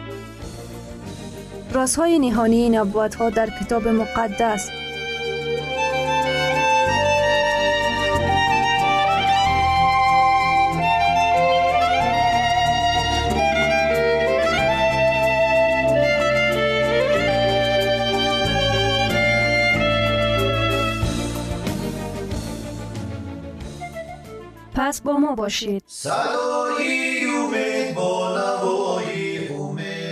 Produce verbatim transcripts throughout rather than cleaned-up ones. رازهای نهانی نبوت‌ها در کتاب مقدس. پس با ما باشید. صدای امید با نوای امید.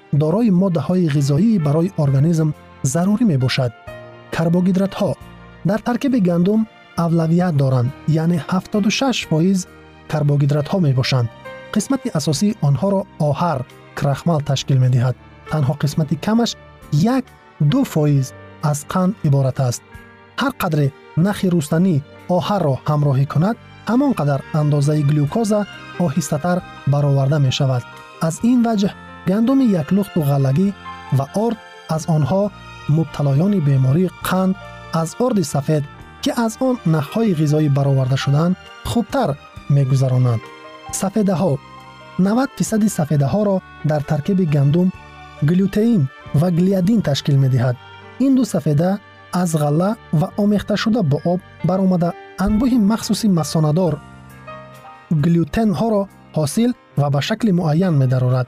دارای ماده‌های غذایی برای ارگانیسم ضروری می باشد. کربوهیدرات ها در ترکیب گندم اولویت دارند، یعنی هفتاد و شش درصد کربوهیدرات ها می باشند. قسمت اساسی آنها را آهر کرخمال تشکیل می دهد. تنها قسمت کمش یک دو فایز از قند عبارت است. هر قدر نخ روستنی آهر را همراهی کند، همان قدر اندازه گلوکوز آهسته‌تر برآورده می شود. از این وجه گندم یک لخت و غلگی و آرد از آنها مبتلایان بیماری قند از ارد سفید که از آن نخهای غذایی برآورده شدند خوبتر می‌گذرانند. سفیده ها نود درصد سفیده ها را در ترکیب گندم، گلوتئین و گلیادین تشکیل می‌دهد. این دو سفیده از غله و آمیخته شده با آب برآمده انبوه مخصوصی مثانه‌دار گلوتن ها را حاصل و به شکل معین می‌دارد.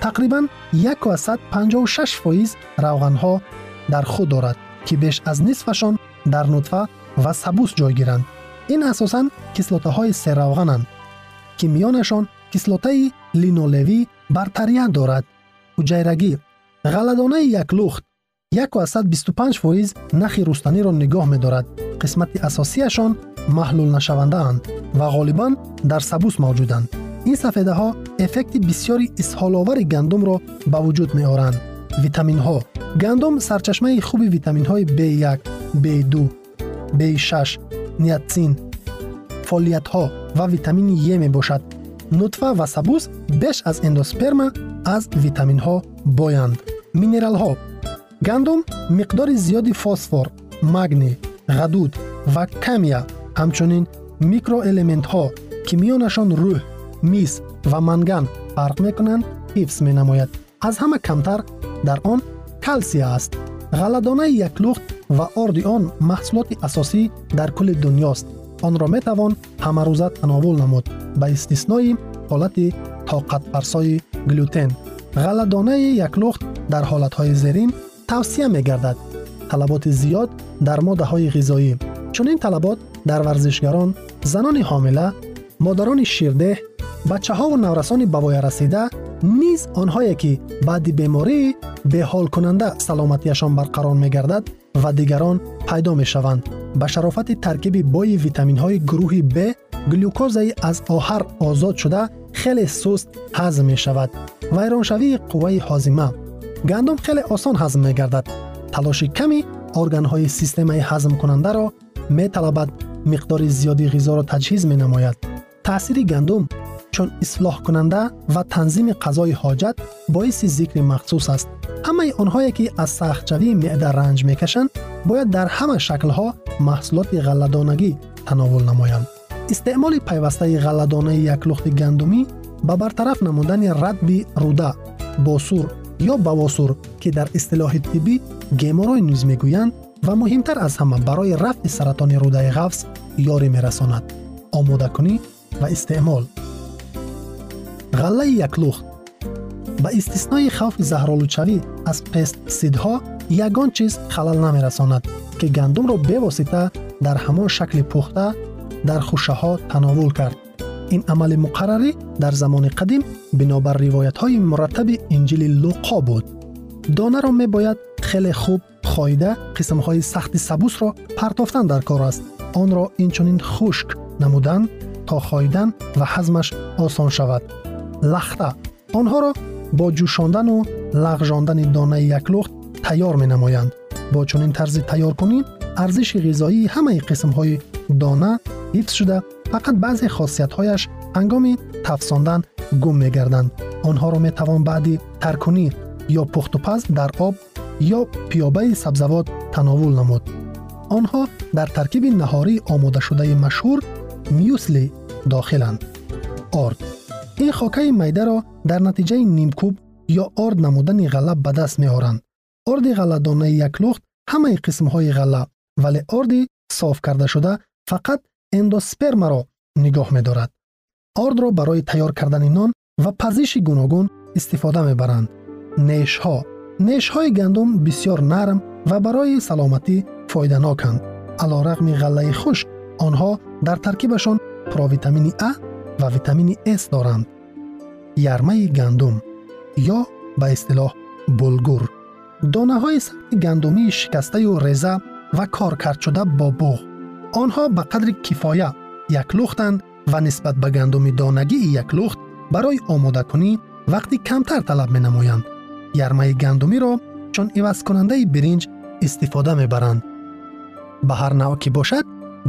تقریباً صد و پنجاه و شش فیصد روغن‌ها در خود دارد که بیش از نصفشان در نطفه و سبوس جایگیرند. این اساساً کسلات‌های سه روغن‌اند که میانشان کسلاتای لینولوی برتری دارد. حجیرگی غله‌دانه یک لخت صد و بیست و پنج فیصد نخ رستنی را نگاه می‌دارد. قسمت اساسیشان محلول نشونده‌اند و غالباً در سبوس موجودند. این سفیده ها افکت بسیاری اسهال‌آور گندم را به وجود می آورند. ویتامین ها گندم سرچشمه خوب ویتامین های بی یک، بی دو، بی شش، نیاتین، فولیت ها و ویتامین ی می باشد. نطفه و سبوس بیش از اندوسپرما از ویتامین ها بایند. مینرال ها گندم مقدار زیادی فسفر، مگنی، غدود و کمیه، همچنین میکرو المنت ها که میانشان روح، میس و منگان فرق میکنند حفظ می نماید. از همه کمتر در آن کلسیم است. غله‌دانه یک لخت و ارد آن محصولات اساسی در کل دنیاست. آن را می توان همه روزه تناول نمود به استثنای حالت طاقت فرسای گلوتن. غله‌دانه یک لخت در حالتهای زیرین توصیه می گردد: طلبات زیاد در ماده های غذایی، چنین طلبات در ورزشگران، زنان حامله، مادران شیرده، بچه ها و نورسانی به وای رسیده، نیز آنهایی که بعد بیماری به حال کننده سلامتیشان برقرار می گردد و دیگران پیدا می شوند. به شرافت ترکیب بای ویتامین های گروه ب، گلوکوز از آهر آزاد شده خیلی سست هضم می شود. ویرانشوی قوه هاضمه گندم خیلی آسان هضم می گردد. تلاش کمی ارگان های سیستم هضم کننده را می طلبد. مقدار زیادی غذا را تجهیز می نماید. تأثیر گندم چون اصلاح کننده و تنظیم غذای حاجت باعث ذکر مخصوص است. همه آنهایی که از سخت‌جوی معده رنج می‌کشند باید در همه شکل‌ها محصولات غله‌دانگی تناول نمایند. استعمال پیوسته غله‌دانه یک لخت گندمی به برطرف نمودن ردب روده، باسور یا بواسور که در اصطلاح طبی گیمورای نیز می‌گویند و مهمتر از همه برای رفع سرطان روده قفص یاری می‌رساند. آماده کنی و استعمال غله یک لخت با استثنای خوف زهرآلودشوی از پستیسیدها یگان چیز خلل نمی رساند که گندم را به واسطه در همان شکل پخته در خوشه ها تناول کرد. این عمل مقرری در زمان قدیم بنابر روایت های مرتب انجیل لوقا بود. دانه را می باید خیلی خوب خایده، قسم های سخت سبوس را پرتافتن در کار است. آن را اینچنین خشک نمودن تا خایدن و هضمش آسان شود. لخته آنها را با جوشاندن و لغزاندن دانه یک لخت تیار می نمایند. با چنین طرز تیار کنی ارزش غذایی همه قسم های دانه حفظ شده، فقط بعضی خاصیت هایش هنگام تفساندن گم می گردند. آنها را می توان بعدی ترکنی یا پخت و پز در آب یا پیابه سبزوات تناول نمود. آنها در ترکیب نهاری آماده شده مشهور میوسلی داخلند. آرد این خاکه میده را در نتیجه نیمکوب یا آرد نمودن غله به دست می آورند. آرد غله‌دانه یک لخت همه قسم های غله، ولی آرد صاف کرده شده فقط اندوسپرما را نگاه می دارد. آرد را برای تیار کردن نان و پزیش گوناگون استفاده می برند. نیش ها نیش های گندم بسیار نرم و برای سلامتی فایده ناکند. علیرغم غله خشک آنها در ترکیبشان پروویتامین ا و ویتامین اس دارند. یرمه گندم یا به اصطلاح بلگور، دانه های سخت گندمی شکسته و ریزه و کارکرد شده با بغ. آنها به قدر کفایه یک لختند و نسبت به گندم دانگی یک لخت برای آماده کنی وقتی کمتر طلب می نمایند. یرمه گندمی را چون عوض کننده برنج استفاده می برند. به هر نوع که باشد،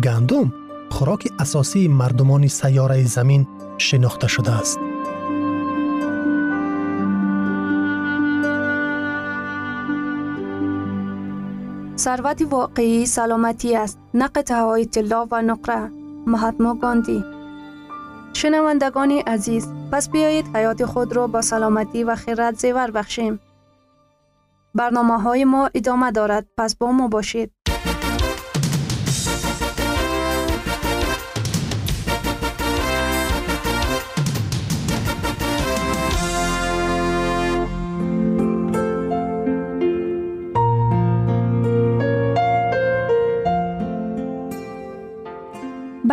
گندم خوراک اساسی مردمان سیاره زمین شناخته شده است. ثروت واقعی سلامتی است، نه قطعه‌های طلا و نقره. مهاتما گاندی. شنوندگان عزیز، پس بیایید حیات خود را با سلامتی و خیرات زیور بخشیم. برنامه‌های ما ادامه دارد، پس با ما باشید.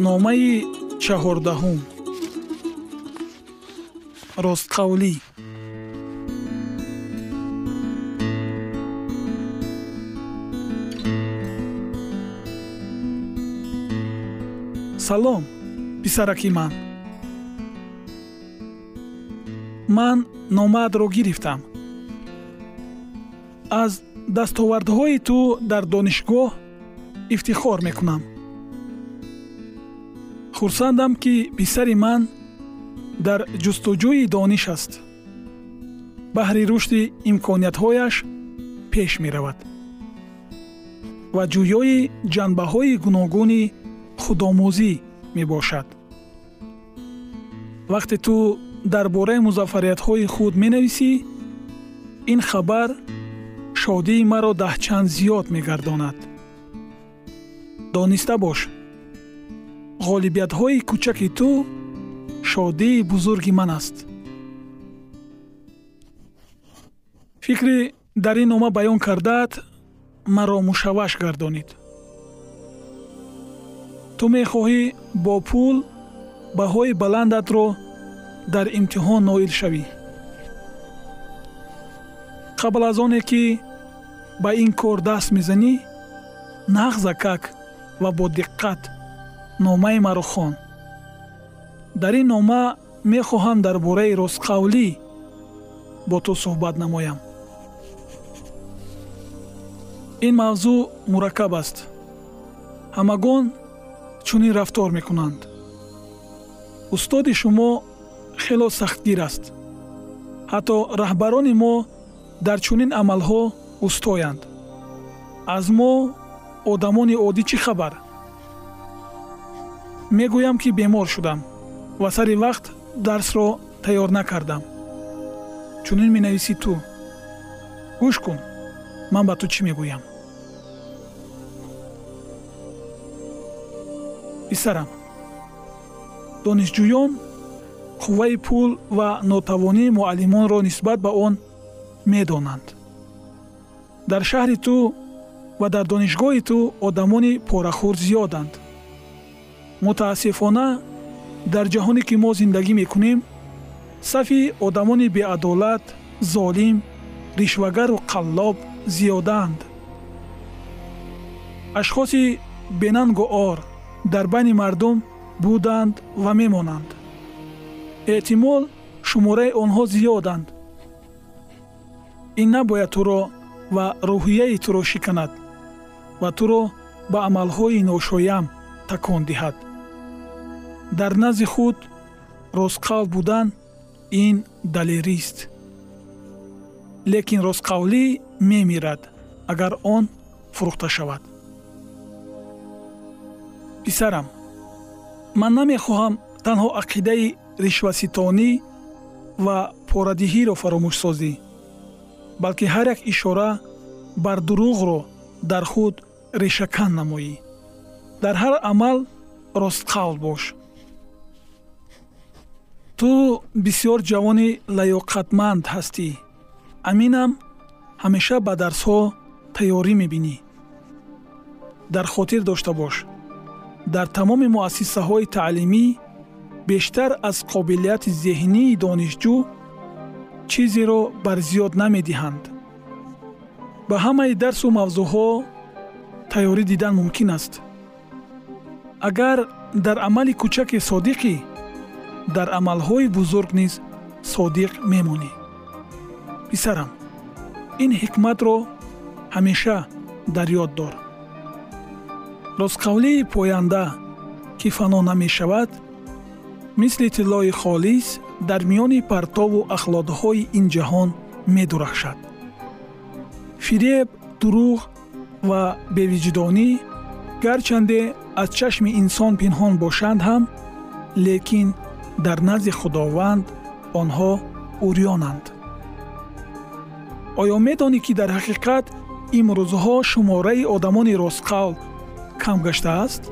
نامه چهاردهم. راست قولی. سلام پسرکی من. من نامه‌ات را گرفتم. از دستاوردهای تو در دانشگاه افتخار میکنم. خورسندم که پسر من در جستجوی دانش است. بهر رشد امکانیت‌هایش پیش می‌رود و جویای جنبه‌های گوناگون خودآموزی می‌باشد. وقتی تو درباره موفقیت‌های خود می‌نویسی، این خبر شادی مرا ده چند زیاد می‌گرداند. دانسته باش غالبیت های کوچکی تو شادی بزرگی من است. فکری در این نامه بیان کردت مرا مشوش گردانید. تو می خواهی با پول بهای بلندت را در امتحان نائل شوی. قبل از آنی که به این کار دست میزنی، نغز کک و با دقت نامه مرا خوان. در این نامه می خواهم درباره راست قولی با تو صحبت نمایم. این موضوع مرکب است. همگان چنین رفتار می کنند. استاد شما خیلی سختگیر است. حتی رهبران ما در چنین عملها استایند. از ما آدمان عادی چه خبر؟ میگویم که بیمار شدم و سر وقت درس را تیار نکردم. چونین می نویسی تو. گوش کن من با تو چی میگویم. پسرم، دانشجویان قوه پول و ناتوانی معلمان را نسبت به آن میدانند. در شهر تو و در دانشگاه تو آدمان پاره‌خور زیادند. متاسفانه در جهانی که ما زندگی میکنیم، صفی آدمان بی عدالت، ظالم، رشوه‌گر و قلاب زیادند. اشخاص بیننگ و آر در بین مردم بودند و میمانند. احتمال شماره آنها زیادند. این نباید تو را و روحیه تو را شکند و تو را به عملهای ناشایم تکان دهد. در نزد خود راستقول بودن این دلیری است. لیکن راستقولی می میرد اگر آن فروخته شود. پسرم، من نمی خواهم تنها عقیده رشوه‌ستانی و پاره‌دهی را فراموش سازی، بلکه هر یک اشاره بر دروغ را در خود ریشکن نمایی. در هر عمل راستقول باش. تو بسیار جوان لیاقتمند هستی. امینم همیشه به درس‌ها تیاری می‌بینی. در خاطر داشته باش. در تمام مؤسسه‌های تعلیمی بیشتر از قابلیت ذهنی دانشجو چیزی را بر زیاد نمی‌دهند. به همه درس و موضوع‌ها تیاری دیدن ممکن است. اگر در عمل کوچک صادقی، در عمل‌های بزرگ نیز صادق می‌مانی. پسرم، این حکمت را همیشه در یاد دار. راست‌قولی پوینده که فنا نمی‌شود، مثل طلای خالص در میان پرتاب و اخلادهای این جهان می‌درخشد. فریب، دروغ و بی‌وجدانی گرچنده از چشم انسان پنهان باشند هم، لیکن در نزد خداوند آنها عریانند. آیا می‌دانی که در حقیقت امروزها شماره آدمان راست‌قول کم گشته است؟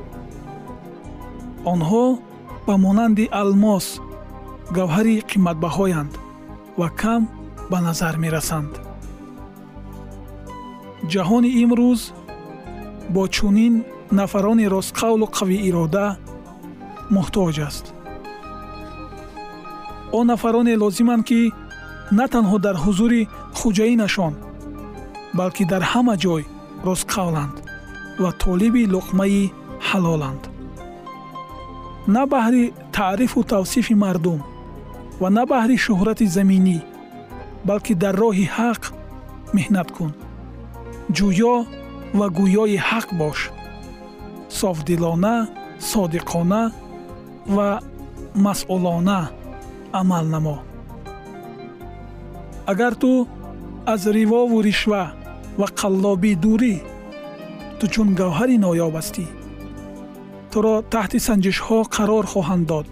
آنها به مانند الماس، گوهر قیمت‌بهایند و کم به نظر می‌رسند. جهان امروز با چنین نفران راست‌قول و قوی اراده محتاج است. آن نفران لازمند که نه تنها در حضور خوجاینشان، بلکه در همه جای راست‌قولند و طالب لقمه حلالند. نه بهر تعریف و توصیف مردم و نه بهر شهرت زمینی، بلکه در راه حق مهنت کن. جویا و گویای حق باش. صافدلانه، صادقانه و مسئولانه عمل نما. اگر تو از روا و رشوه و قلابی دوری، تو چون گوهر نایاب هستی. تو را تحت سنجش ها قرار خواهند داد،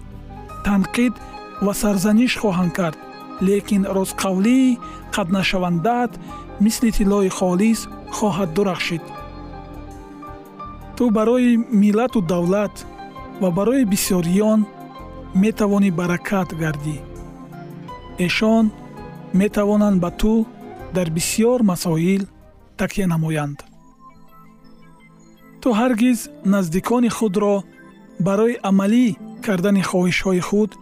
تنقید و سرزنش خواهند کرد، لیکن راست‌قولی قد نشوندت مثل طلای خالص خواهد درخشید. تو برای ملت و دولت و برای بسیاریان می توانی برکت گردی. ایشان می توانند به تو در بسیار مسائل تکیه نمایند. تو هرگز نزدیکان خود را برای عملی کردن خواهش های خود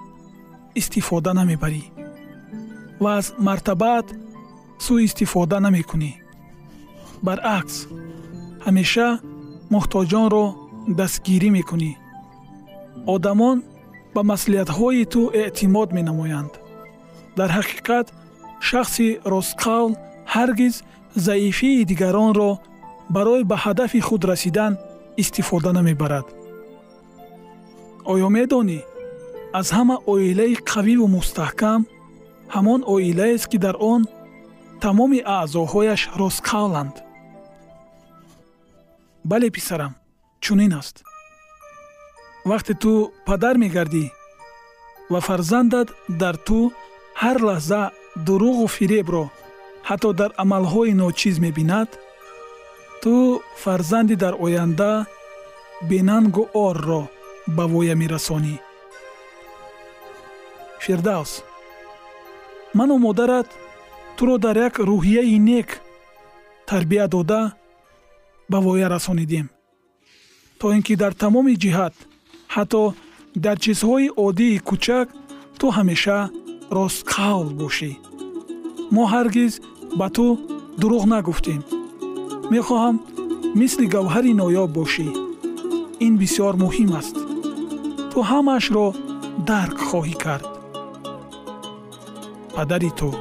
استفاده نمی بری و از مرتبت سوء استفاده نمی کنی. برعکس، همیشه محتاجان را دستگیری می کنی. آدمان به مصلحت های تو اعتماد می نمایند. در حقیقت شخص راست‌قول هرگز ضعیفی دیگران را برای به هدف خود رسیدن استفاده نمی برد. آیا می دانی از همه عائله قوی و مستحکم همان عائله است که در آن تمام اعضاهایش راست‌قولند؟ بله پسرم، چنین است. وقتی تو پدر می گردی و فرزندت در تو هر لحظه دروغ و فریب را حتی در عملهای ناچیز می بیند، تو فرزندی در آینده بیننگ و آر را به وی می رسانی. فردوس، من و مادرت تو را در یک روحیه نیک تربیت داده به وی رسانیدیم، تا اینکه در تمام جهت، حتی در چیزهای عادی کوچک، تو همیشه راست‌قول باشی. ما هرگز به تو دروغ نگفتیم. می خواهم مثل گوهر نایاب باشی. این بسیار مهم است. تو همش را درک خواهی کرد. پدری تو.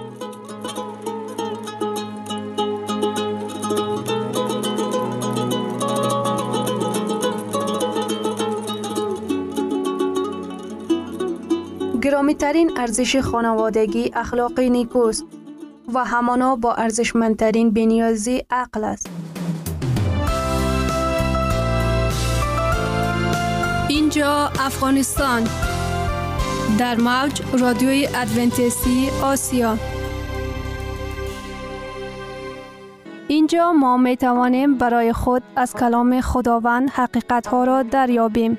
گرامی‌ترین ارزش خانوادگی اخلاق نیکوست و همانا با ارزشمندترین بی‌نیازی عقل است. اینجا افغانستان، در موج رادیوی ادونتیستی آسیا. اینجا ما می توانیم برای خود از کلام خداوند حقیقت ها را دریابیم.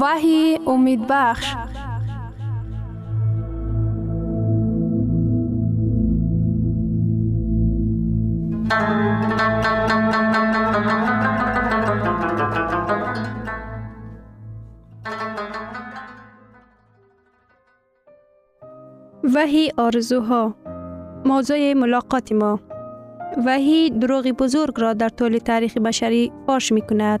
وحی امید بخش. وحی آرزوها، موضوع ملاقات ما. وحی دروغ بزرگ را در طول تاریخ بشری فاش می کند.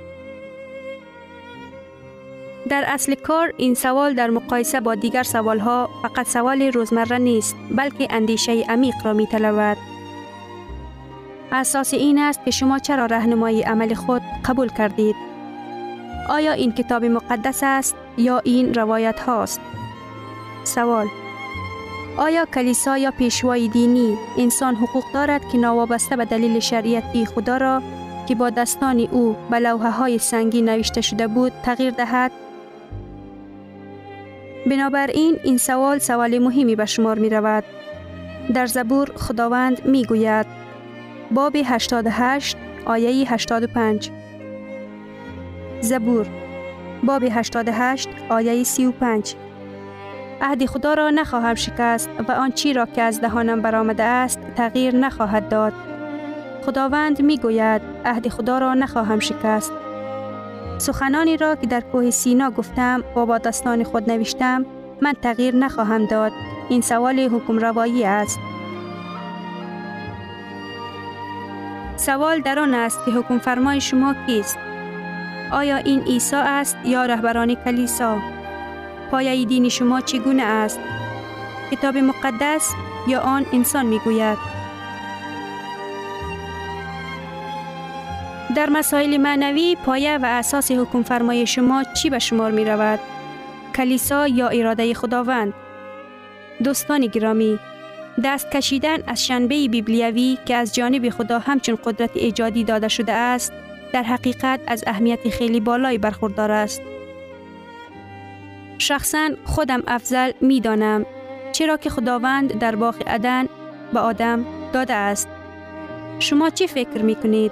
در اصل کار این سوال در مقایسه با دیگر سوالها فقط سوال روزمره نیست، بلکه اندیشه عمیق را می طلبد. اساس این است که شما چرا راهنمای عمل خود قبول کردید؟ آیا این کتاب مقدس است یا این روایت هاست؟ سوال: آیا کلیسا یا پیشوای دینی انسان حقوق دارد که ناوابسته به دلیل شریعتی خدا را که با دستان او به لوحه های سنگی نوشته شده بود تغییر دهد؟ بنابراین این سوال سوال مهمی به شمار می رود. در زبور خداوند می گوید باب هشتاد و هشت آیه هشتاد و پنج. زبور باب هشتاد و هشت آیه سی و پنج: عهد خدا را نخواهم شکست و آن چی را که از دهانم برآمده است تغییر نخواهد داد. خداوند می گوید عهد خدا را نخواهم شکست. سخنانی را که در کوه سینا گفتم و با دستان خود نوشتم من تغییر نخواهم داد. این سوال حکم روایی است. سوال در آن است که حکم فرمای شما کیست؟ آیا این عیسی است یا رهبران کلیسا؟ پایه دین شما چگونه است؟ کتاب مقدس یا آن انسان می گوید؟ در مسائل معنوی پایه و اساس حکم فرمای شما چی به شمار می رود؟ کلیسا یا اراده خداوند؟ دوستان گرامی، دست کشیدن از شنبه بیبلیوی که از جانب خدا همچون قدرت ایجادی داده شده است، در حقیقت از اهمیت خیلی بالایی برخوردار است. شخصاً خودم افضل می دانم، چرا که خداوند در باغ عدن به آدم داده است. شما چی فکر می کنید؟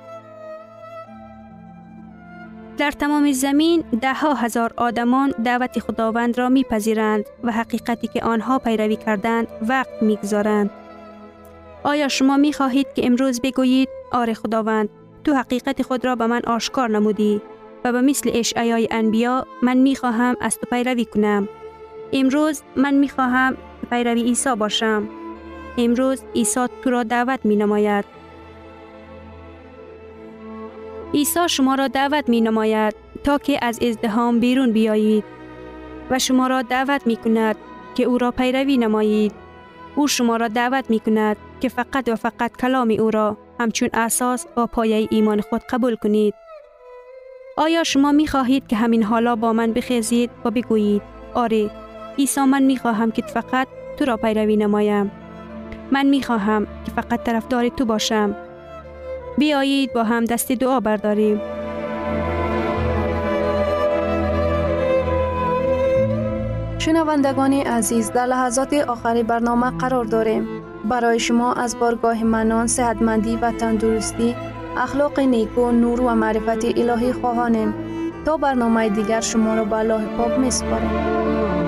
در تمام زمین ده ها هزار آدمان دعوت خداوند را میپذیرند و حقیقتی که آنها پیروی کردند وقت میگذارند. آیا شما میخواهید که امروز بگویید آره خداوند، تو حقیقت خود را به من آشکار نمودی و به مثل اشعیای انبیا من میخواهم از تو پیروی کنم. امروز من میخواهم پیروی عیسی باشم. امروز عیسی تو را دعوت مینماید. عیسی شما را دعوت می نماید تا که از ازدحام بیرون بیایید و شما را دعوت می کند که او را پیروی نمایید. او شما را دعوت می کند که فقط و فقط کلام او را همچون اساس و پایه ایمان خود قبول کنید. آیا شما می خواهید که همین حالا با من بخیزید و بگویید آره عیسی من می خواهم که فقط تو را پیروی نمایم. من می خواهم که فقط طرفدار تو باشم. بیایید با هم دست دعا برداریم. شنوندگان عزیز، در لحظات آخر برنامه قرار داریم. برای شما از بارگاه منان، صحتمندی و تندرستی، اخلاق نیکو، نور و معرفت الهی خواهانیم. تا برنامه دیگر شما را به الله پاک می‌سپاریم.